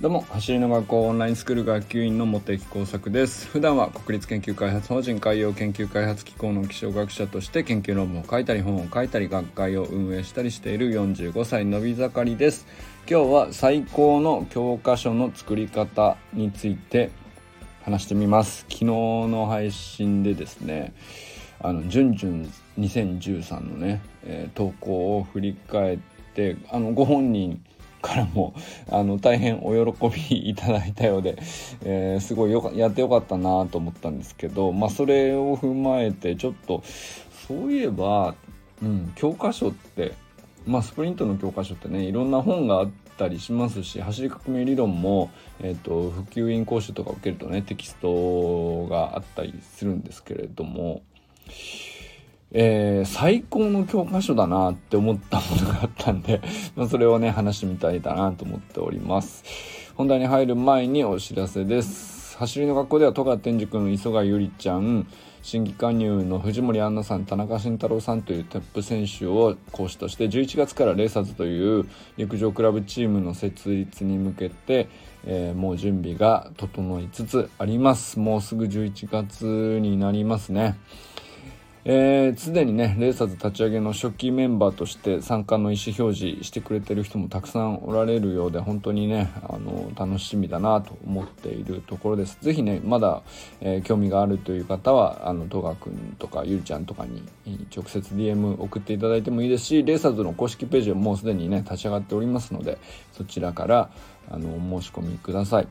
どうも、走りの学校オンラインスクール学級委員の茂木耕作です。普段は国立研究開発法人海洋研究開発機構の気象学者として研究論文を書いたり本を書いたり学会を運営したりしている45歳のび盛りです。今日は最高の教科書の作り方について話してみます。昨日の配信でですね、ジュンジュン2013のね、投稿を振り返って、ご本人からも大変お喜びいただいたようで、すごいやってよかったなと思ったんですけど、それを踏まえてちょっとそういえば、教科書って、スプリントの教科書ってね、いろんな本があったりしますし、走り革命理論も、普及員講習とか受けるとね、テキストがあったりするんですけれども、最高の教科書だなって思ったものがあったんで、それをね話してみたいだなと思っております。本題に入る前にお知らせです。走りの学校では戸川天寿くん、磯貝ゆりちゃん、新規加入の藤森杏奈さん、田中慎太郎さんというトップ選手を講師として、11月からレーサーズという陸上クラブチームの設立に向けて、もう準備が整いつつあります。もうすぐ11月になりますね。すでにね、レーサーズ立ち上げの初期メンバーとして参加の意思表示してくれてる人もたくさんおられるようで、本当にね楽しみだなと思っているところです。ぜひね、まだ、興味があるという方は戸川くんとかゆりちゃんとかに直接 DM 送っていただいてもいいですし、レーサーズの公式ページはもうすでにね立ち上がっておりますので、そちらからお申し込みください。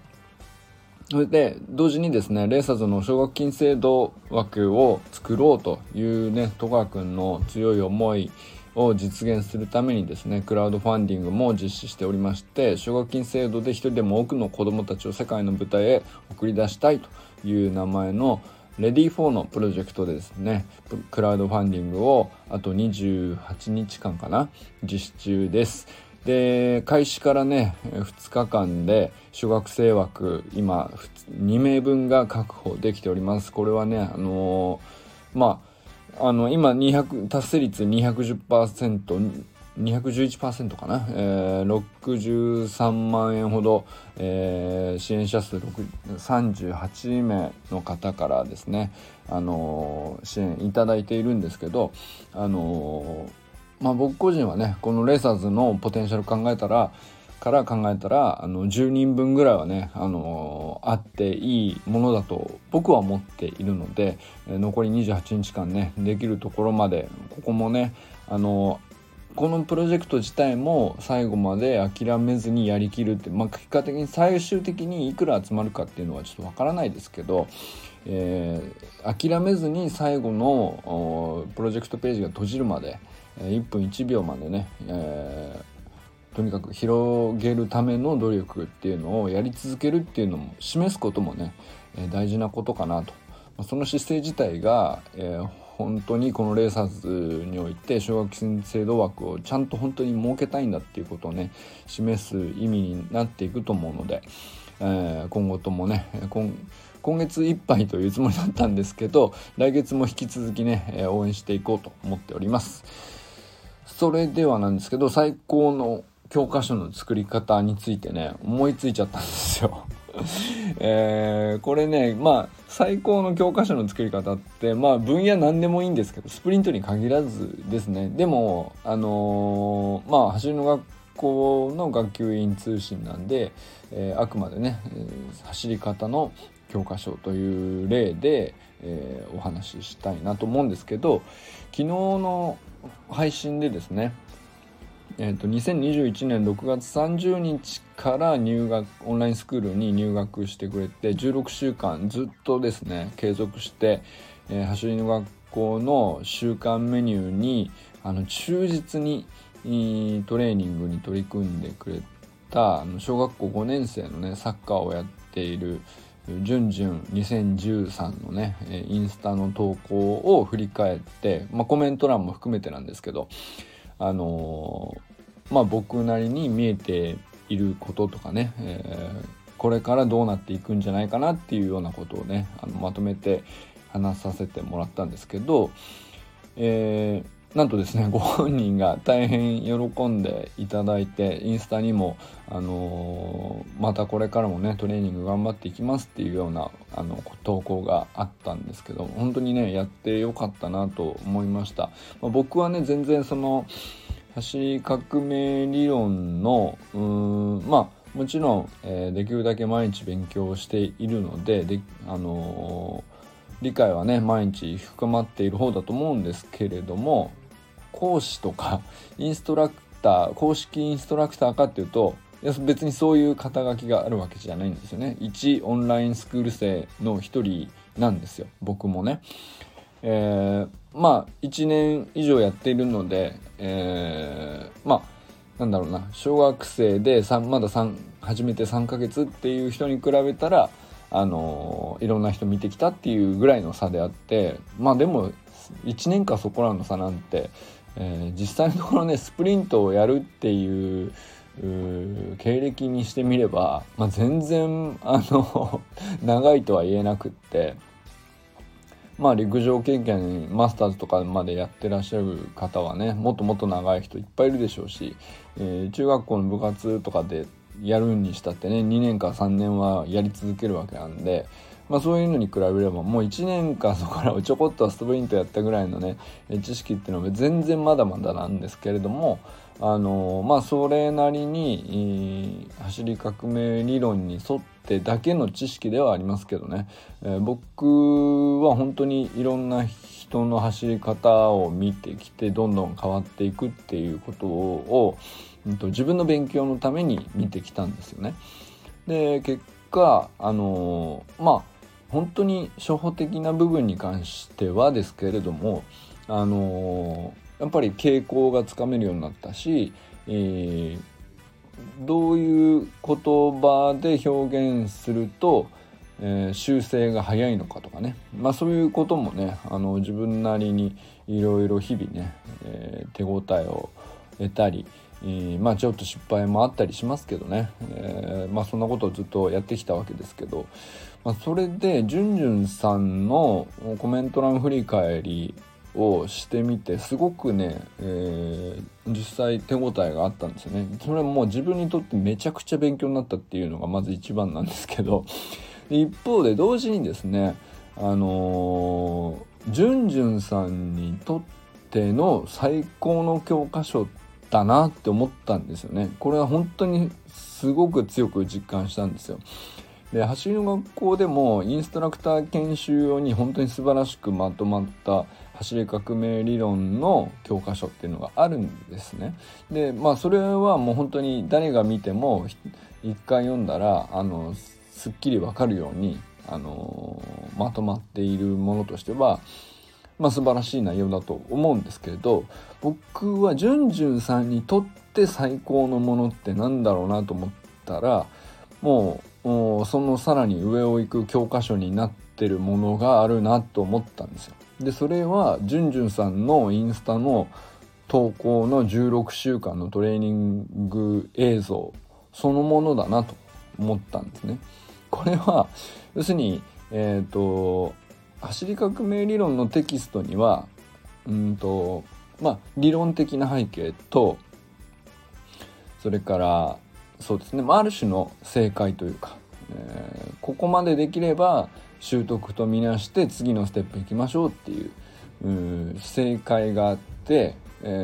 それで同時にですね、レーサーズの奨学金制度枠を作ろうというね、戸川くんの強い思いを実現するためにですね、クラウドファンディングも実施しておりまして、奨学金制度で一人でも多くの子どもたちを世界の舞台へ送り出したいという名前のレディー4のプロジェクトでですね、クラウドファンディングをあと28日間かな、実施中です。で、開始からね2日間で小学生枠今2名分が確保できております。これはね今達成率 210%、211% かな、63万円ほど、支援者数38名の方からですね、支援いただいているんですけど、僕個人はね、このレーサーズのポテンシャル考えたら10人分ぐらいはね、あっていいものだと僕は思っているので、残り28日間ね、できるところまで、ここもねこのプロジェクト自体も最後まで諦めずにやりきるって、結果的に最終的にいくら集まるかっていうのはちょっとわからないですけど、諦めずに最後のプロジェクトページが閉じるまで、1分1秒までね、とにかく広げるための努力っていうのをやり続けるっていうのも示すこともね、大事なことかなと。その姿勢自体が、本当にこのレーサーズにおいて奨学金制度枠をちゃんと本当に設けたいんだっていうことをね示す意味になっていくと思うので、今後ともね今月いっぱいというつもりだったんですけど、来月も引き続きね応援していこうと思っております。それではなんですけど、最高の教科書の作り方についてね思いついちゃったんですよ。これね、最高の教科書の作り方って、分野何でもいいんですけど、スプリントに限らずですね。でも走りの学校の学級委員通信なんで、あくまでね、走り方の教科書という例で、お話ししたいなと思うんですけど、昨日の配信でですね、2021年6月30日からオンラインスクールに入学してくれて、16週間ずっとですね継続して、走りの学校の週間メニューに忠実にトレーニングに取り組んでくれた小学校5年生のねサッカーをやっているジュンジュン2013のねインスタの投稿を振り返って、コメント欄も含めてなんですけど、僕なりに見えていることとかね、これからどうなっていくんじゃないかなっていうようなことをねまとめて話させてもらったんですけど、なんとですね、ご本人が大変喜んでいただいて、インスタにも、またこれからもねトレーニング頑張っていきますっていうような投稿があったんですけど、本当にねやってよかったなと思いました。まあ、僕はね全然その橋革命理論のまあもちろん、できるだけ毎日勉強しているので、理解はね毎日深まっている方だと思うんですけれども、講師とかインストラクター、公式インストラクターかっていうと、いや別にそういう肩書きがあるわけじゃないんですよね。一オンラインスクール生の一人なんですよ、僕もね。まあ1年以上やっているので、まあなんだろうな、小学生で始めて3ヶ月っていう人に比べたら、いろんな人見てきたっていうぐらいの差であって、まあでも1年かそこらの差なんて、実際のところねスプリントをやるっていう経歴にしてみれば、まあ、全然長いとは言えなくって、まあ陸上経験マスターズとかまでやってらっしゃる方はねもっともっと長い人いっぱいいるでしょうし、中学校の部活とかでやるにしたってね2年か3年はやり続けるわけなんで、まあ、そういうのに比べればもう1年かそこらをちょこっとスプリントやったぐらいのね知識っていうのは全然まだまだなんですけれども、まあそれなりに走り革命理論に沿ってだけの知識ではありますけどね、僕は本当にいろんな人の走り方を見てきてどんどん変わっていくっていうことを自分の勉強のために見てきたんですよね。で結果まあ本当に初歩的な部分に関してはですけれども、やっぱり傾向がつかめるようになったし、どういう言葉で表現すると、修正が早いのかとかね、まあ、そういうこともね自分なりにいろいろ日々ね、手応えを得たり、まあちょっと失敗もあったりしますけどね、まあそんなことをずっとやってきたわけですけど、まあ、それでジュンジュンさんのコメント欄振り返りをしてみてすごくね、実際手応えがあったんですよね。それはもう自分にとってめちゃくちゃ勉強になったっていうのがまず一番なんですけど、一方で同時にですねジュンジュンさんにとっての最高の教科書だなって思ったんですよね。これは本当にすごく強く実感したんですよ。で走りの学校でもインストラクター研修用に本当に素晴らしくまとまった走り革命理論の教科書っていうのがあるんですね。でまあそれはもう本当に誰が見ても一回読んだらすっきりわかるようにまとまっているものとしては、まあ、素晴らしい内容だと思うんですけれど、僕はジュンジュンさんにとって最高のものってなんだろうなと思ったら、もうそのさらに上を行く教科書になってるものがあるなと思ったんですよ。でそれはジュンジュンさんのインスタの投稿の16週間のトレーニング映像そのものだなと思ったんですね。これは要するに走り革命理論のテキストにはまあ理論的な背景と、それからそうですね、ある種の正解というか、ここまでできれば習得とみなして次のステップいきましょうっていう正解があって、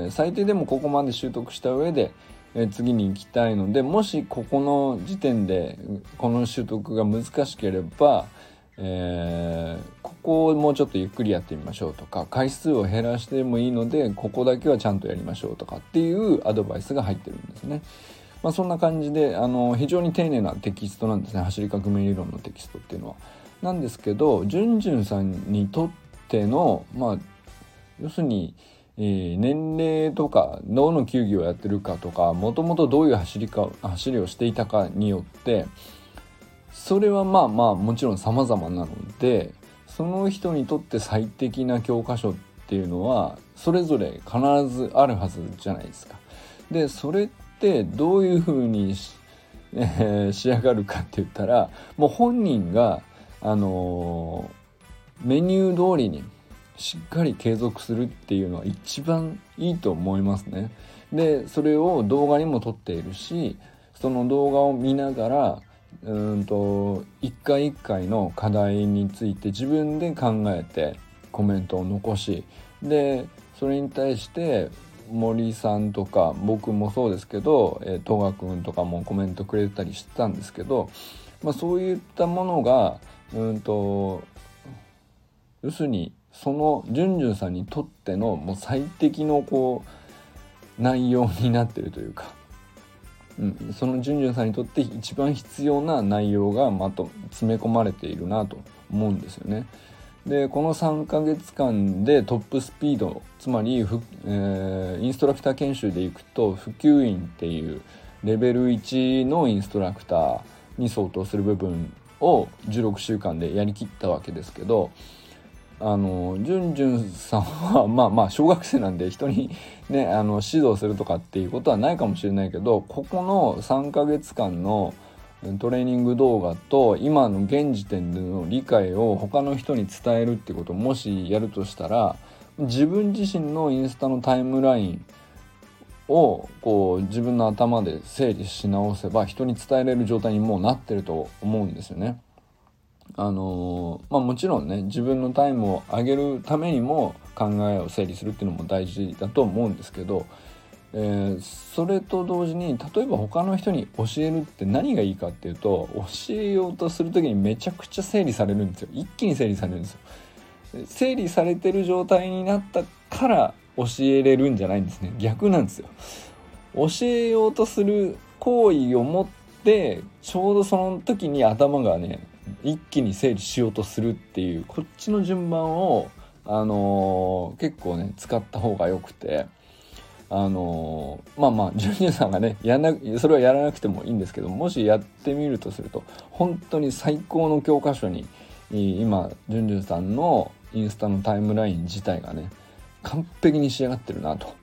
最低でもここまで習得した上で次に行きたいので、もしここの時点でこの習得が難しければここをもうちょっとゆっくりやってみましょうとか、回数を減らしてもいいのでここだけはちゃんとやりましょうとかっていうアドバイスが入ってるんですね。まあ、そんな感じで非常に丁寧なテキストなんですね、走り革命理論のテキストっていうのは。なんですけどジュンジュンさんにとっての、まあ要するに年齢とかどの球技をやってるかとか、もともとどういう走りをしていたかによってそれはまあまあもちろん様々なので、その人にとって最適な教科書っていうのはそれぞれ必ずあるはずじゃないですか。でそれってどういうふうに、仕上がるかって言ったら、もう本人がメニュー通りにしっかり継続するっていうのは一番いいと思いますね。でそれを動画にも撮っているし、その動画を見ながら一回一回の課題について自分で考えてコメントを残し、でそれに対して森さんとか僕もそうですけど、戸川君とかもコメントくれたりしてたんですけど、そういったものが要するにそのジュンジュンさんにとってのもう最適のこう内容になってるというか、そのジュンジュンさんにとって一番必要な内容が詰め込まれているなと思うんですよね。でこの3ヶ月間でトップスピード、つまりインストラクター研修でいくと普及員っていうレベル1のインストラクターに相当する部分を16週間でやりきったわけですけど、ジュンジュンさんは小学生なんで人にね指導するとかっていうことはないかもしれないけど、ここの3ヶ月間のトレーニング動画と今の現時点での理解を他の人に伝えるってことをもしやるとしたら、自分自身のインスタのタイムラインをこう自分の頭で整理し直せば人に伝えれる状態にもうなってると思うんですよね。もちろんね、自分のタイムを上げるためにも考えを整理するっていうのも大事だと思うんですけど、それと同時に例えば他の人に教えるって何がいいかっていうと、教えようとする時にめちゃくちゃ整理されるんですよ。一気に整理されるんですよ。整理されてる状態になったから教えれるんじゃないんですね。逆なんですよ。教えようとする行為を持ってちょうどその時に頭がね一気に整理しようとするっていう、こっちの順番を結構ね使った方がよくて、ジュンジュンさんがねそれはやらなくてもいいんですけど、もしやってみるとすると本当に最高の教科書に今ジュンジュンさんのインスタのタイムライン自体がね完璧に仕上がってるなと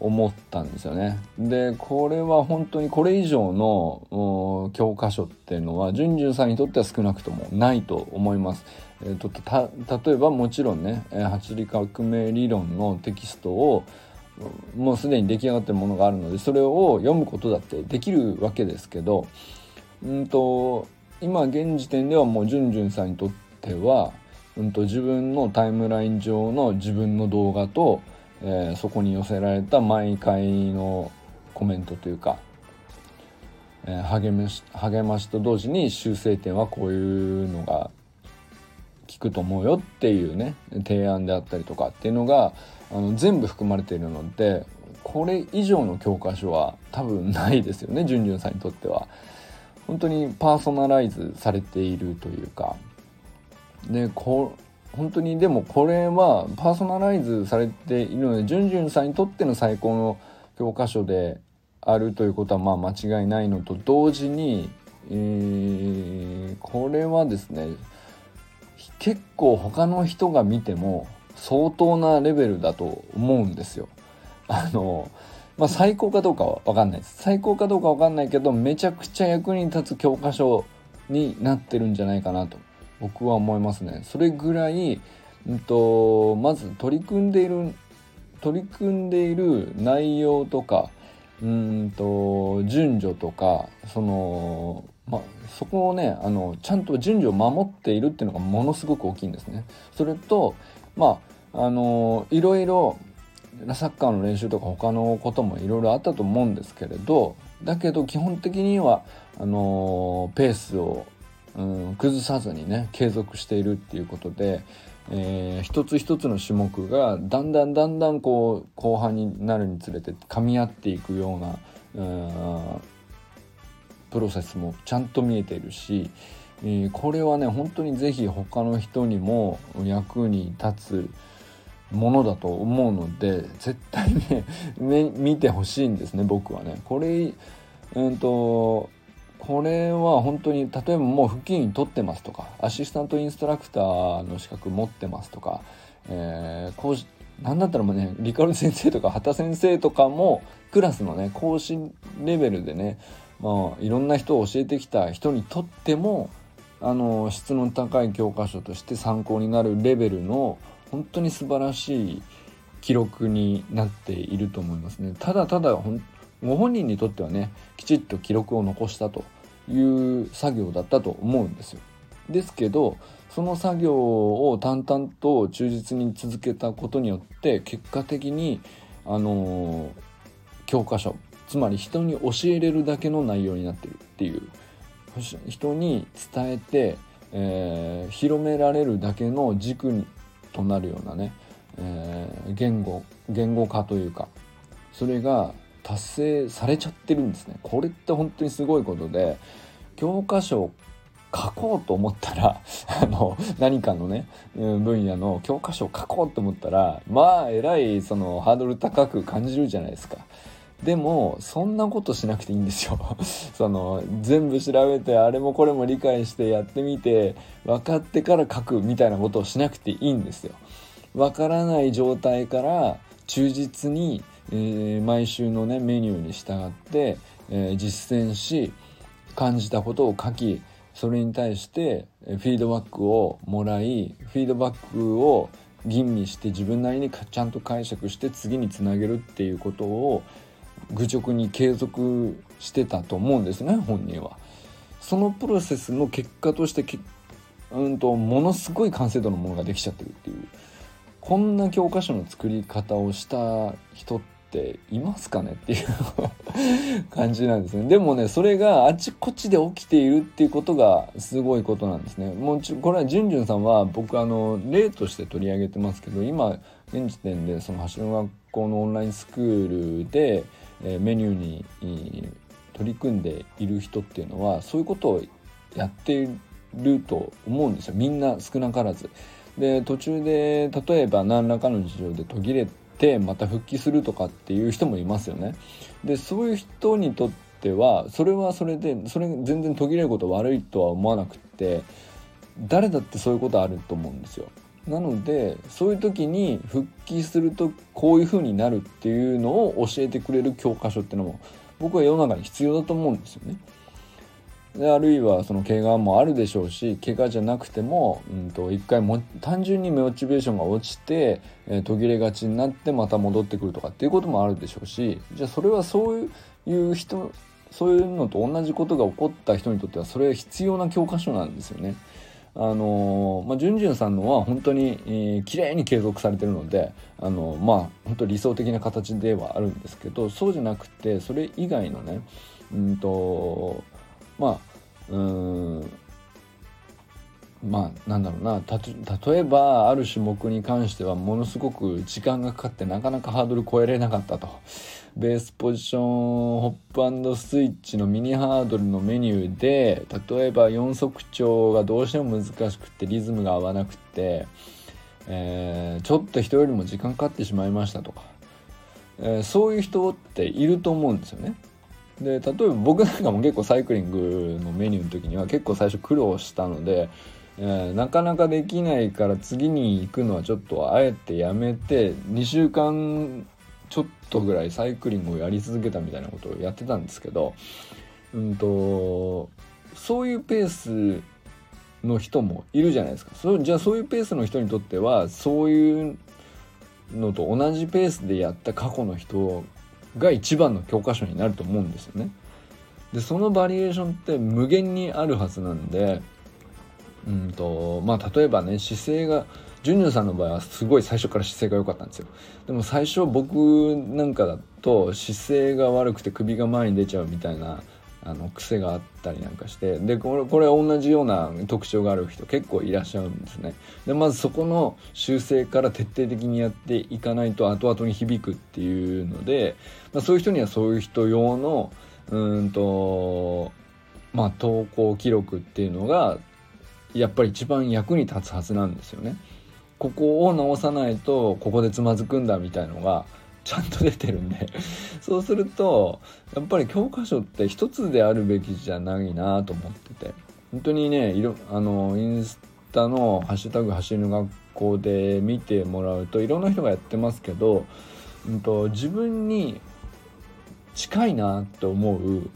思ったんですよね。でこれは本当にこれ以上の教科書っていうのはジュンジュンさんにとっては少なくともないと思います。例えばもちろんね8理革命理論のテキストをもうすでに出来上がってるものがあるので、それを読むことだってできるわけですけど、今現時点ではもうジュンジュンさんにとっては、自分のタイムライン上の自分の動画と、そこに寄せられた毎回のコメントというか、励ましと同時に修正点はこういうのが聞くと思うよっていうね提案であったりとかっていうのが全部含まれているので、これ以上の教科書は多分ないですよね。ジュンジュンさんにとっては本当にパーソナライズされているというかで、本当にでもこれはパーソナライズされているのでジュンジュンさんにとっての最高の教科書であるということは間違いないのと同時に、これはですね結構他の人が見ても相当なレベルだと思うんですよ。最高かどうかは分かんないです。最高かどうか分かんないけどめちゃくちゃ役に立つ教科書になってるんじゃないかなと僕は思いますね。それぐらい、まず取り組んでいる内容とか順序とかそこをねちゃんと順序を守っているっていうのがものすごく大きいんですね。それといろいろサッカーの練習とか他のこともいろいろあったと思うんですけれど、だけど基本的にはペースを崩さずにね継続しているっていうことで、一つ一つの種目がだんだんこう後半になるにつれて噛み合っていくようなプロセスもちゃんと見えているし、これはね本当にぜひ他の人にも役に立つものだと思うので絶対ね見てほしいんですね。僕はねこれは本当に例えばもう腹筋取ってますとかアシスタントインストラクターの資格持ってますとか、講師なんだったらもうねリカル先生とか畑先生とかもクラスのね講師レベルでねいろんな人を教えてきた人にとっても質の高い教科書として参考になるレベルの本当に素晴らしい記録になっていると思いますね。ただただご本人にとってはね、きちっと記録を残したという作業だったと思うんですよ。ですけど、その作業を淡々と忠実に続けたことによって結果的に教科書、つまり人に教えれるだけの内容になっているっていう、人に伝えて、広められるだけの軸となるようなね、言語化というか、それが達成されちゃってるんですね。これって本当にすごいことで、教科書を書こうと思ったら何かのね分野の教科書を書こうと思ったら、まあえらいそのハードル高く感じるじゃないですか。でもそんなことしなくていいんですよ全部調べてあれもこれも理解してやってみて分かってから書くみたいなことをしなくていいんですよ。分からない状態から忠実に、毎週のねメニューに従って、実践し、感じたことを書き、それに対してフィードバックをもらい、フィードバックを吟味して自分なりにちゃんと解釈して次につなげるっていうことを愚直に継続してたと思うんですね、本人は。そのプロセスの結果としてものすごい完成度のものができちゃってるっていう、こんな教科書の作り方をした人っていますかねっていう感じなんですね。でもね、それがあちこちで起きているっていうことがすごいことなんですね。もうこれはジュンジュンさんは僕例として取り上げてますけど、今現時点でその橋の学校のオンラインスクールでメニューに取り組んでいる人っていうのはそういうことをやってると思うんですよ、みんな少なからず。で、途中で例えば何らかの事情で途切れてまた復帰するとかっていう人もいますよね。で、そういう人にとってはそれはそれで、それ全然途切れること悪いとは思わなくて、誰だってそういうことあると思うんですよ。なのでそういう時に復帰するとこういう風になるっていうのを教えてくれる教科書ってのも僕は世の中に必要だと思うんですよね。で、あるいはその怪我もあるでしょうし、怪我じゃなくても、一回も単純にモチベーションが落ちて、途切れがちになってまた戻ってくるとかっていうこともあるでしょうし、じゃあそれはそういうのと同じことが起こった人にとってはそれは必要な教科書なんですよね。ジュンジュンさんのは本当に、綺麗に継続されてるので、本当理想的な形ではあるんですけど、そうじゃなくてそれ以外のね、例えばある種目に関してはものすごく時間がかかってなかなかハードル超えれなかったと、ベースポジションホップ&スイッチのミニハードルのメニューで例えば4足調がどうしても難しくてリズムが合わなくて、ちょっと人よりも時間かかってしまいましたとか、そういう人っていると思うんですよね。で、例えば僕なんかも結構サイクリングのメニューの時には結構最初苦労したので、なかなかできないから次に行くのはちょっとあえてやめて2週間ちょっとぐらいサイクリングをやり続けたみたいなことをやってたんですけど、そういうペースの人もいるじゃないですか。じゃあそういうペースの人にとってはそういうのと同じペースでやった過去の人が一番の教科書になると思うんですよね。で、そのバリエーションって無限にあるはずなんで、例えばね、姿勢がジュンジュンさんの場合はすごい最初から姿勢が良かったんですよ。でも最初僕なんかだと姿勢が悪くて首が前に出ちゃうみたいな癖があったりなんかして、でこれ同じような特徴がある人結構いらっしゃるんですね。で、まずそこの修正から徹底的にやっていかないと後々に響くっていうので、そういう人にはそういう人用の投稿記録っていうのがやっぱり一番役に立つはずなんですよね。ここを直さないとここでつまずくんだみたいのがちゃんと出てるんでそうするとやっぱり教科書って一つであるべきじゃないなと思ってて、本当にね、インスタのハッシュタグ走りの学校で見てもらうといろんな人がやってますけど、自分に近いなと思う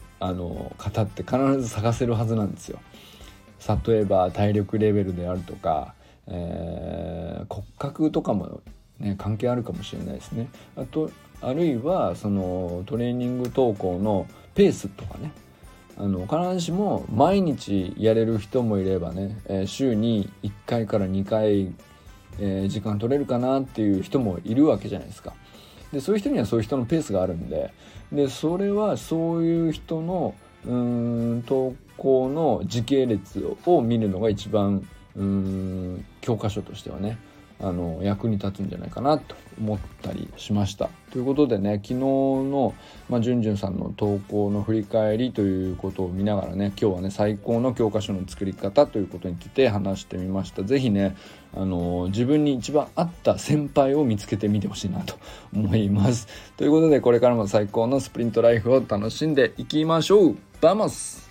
方って必ず探せるはずなんですよ。例えば体力レベルであるとか、骨格とかも、ね、関係あるかもしれないですね。あるいはそのトレーニング投稿のペースとかね、必ずしも毎日やれる人もいればね、週に1回から2回、時間取れるかなっていう人もいるわけじゃないですか。でそういう人にはそういう人のペースがあるんで、でそれはそういう人の投稿の時系列を見るのが一番教科書としてはね役に立つんじゃないかなと思ったりしました。ということでね、昨日のじゅんじゅんさんの投稿の振り返りということを見ながらね、今日はね最高の教科書の作り方ということについて話してみました。ぜひね自分に一番合った先輩を見つけてみてほしいなと思います。ということでこれからも最高のスプリントライフを楽しんでいきましょう。バモス。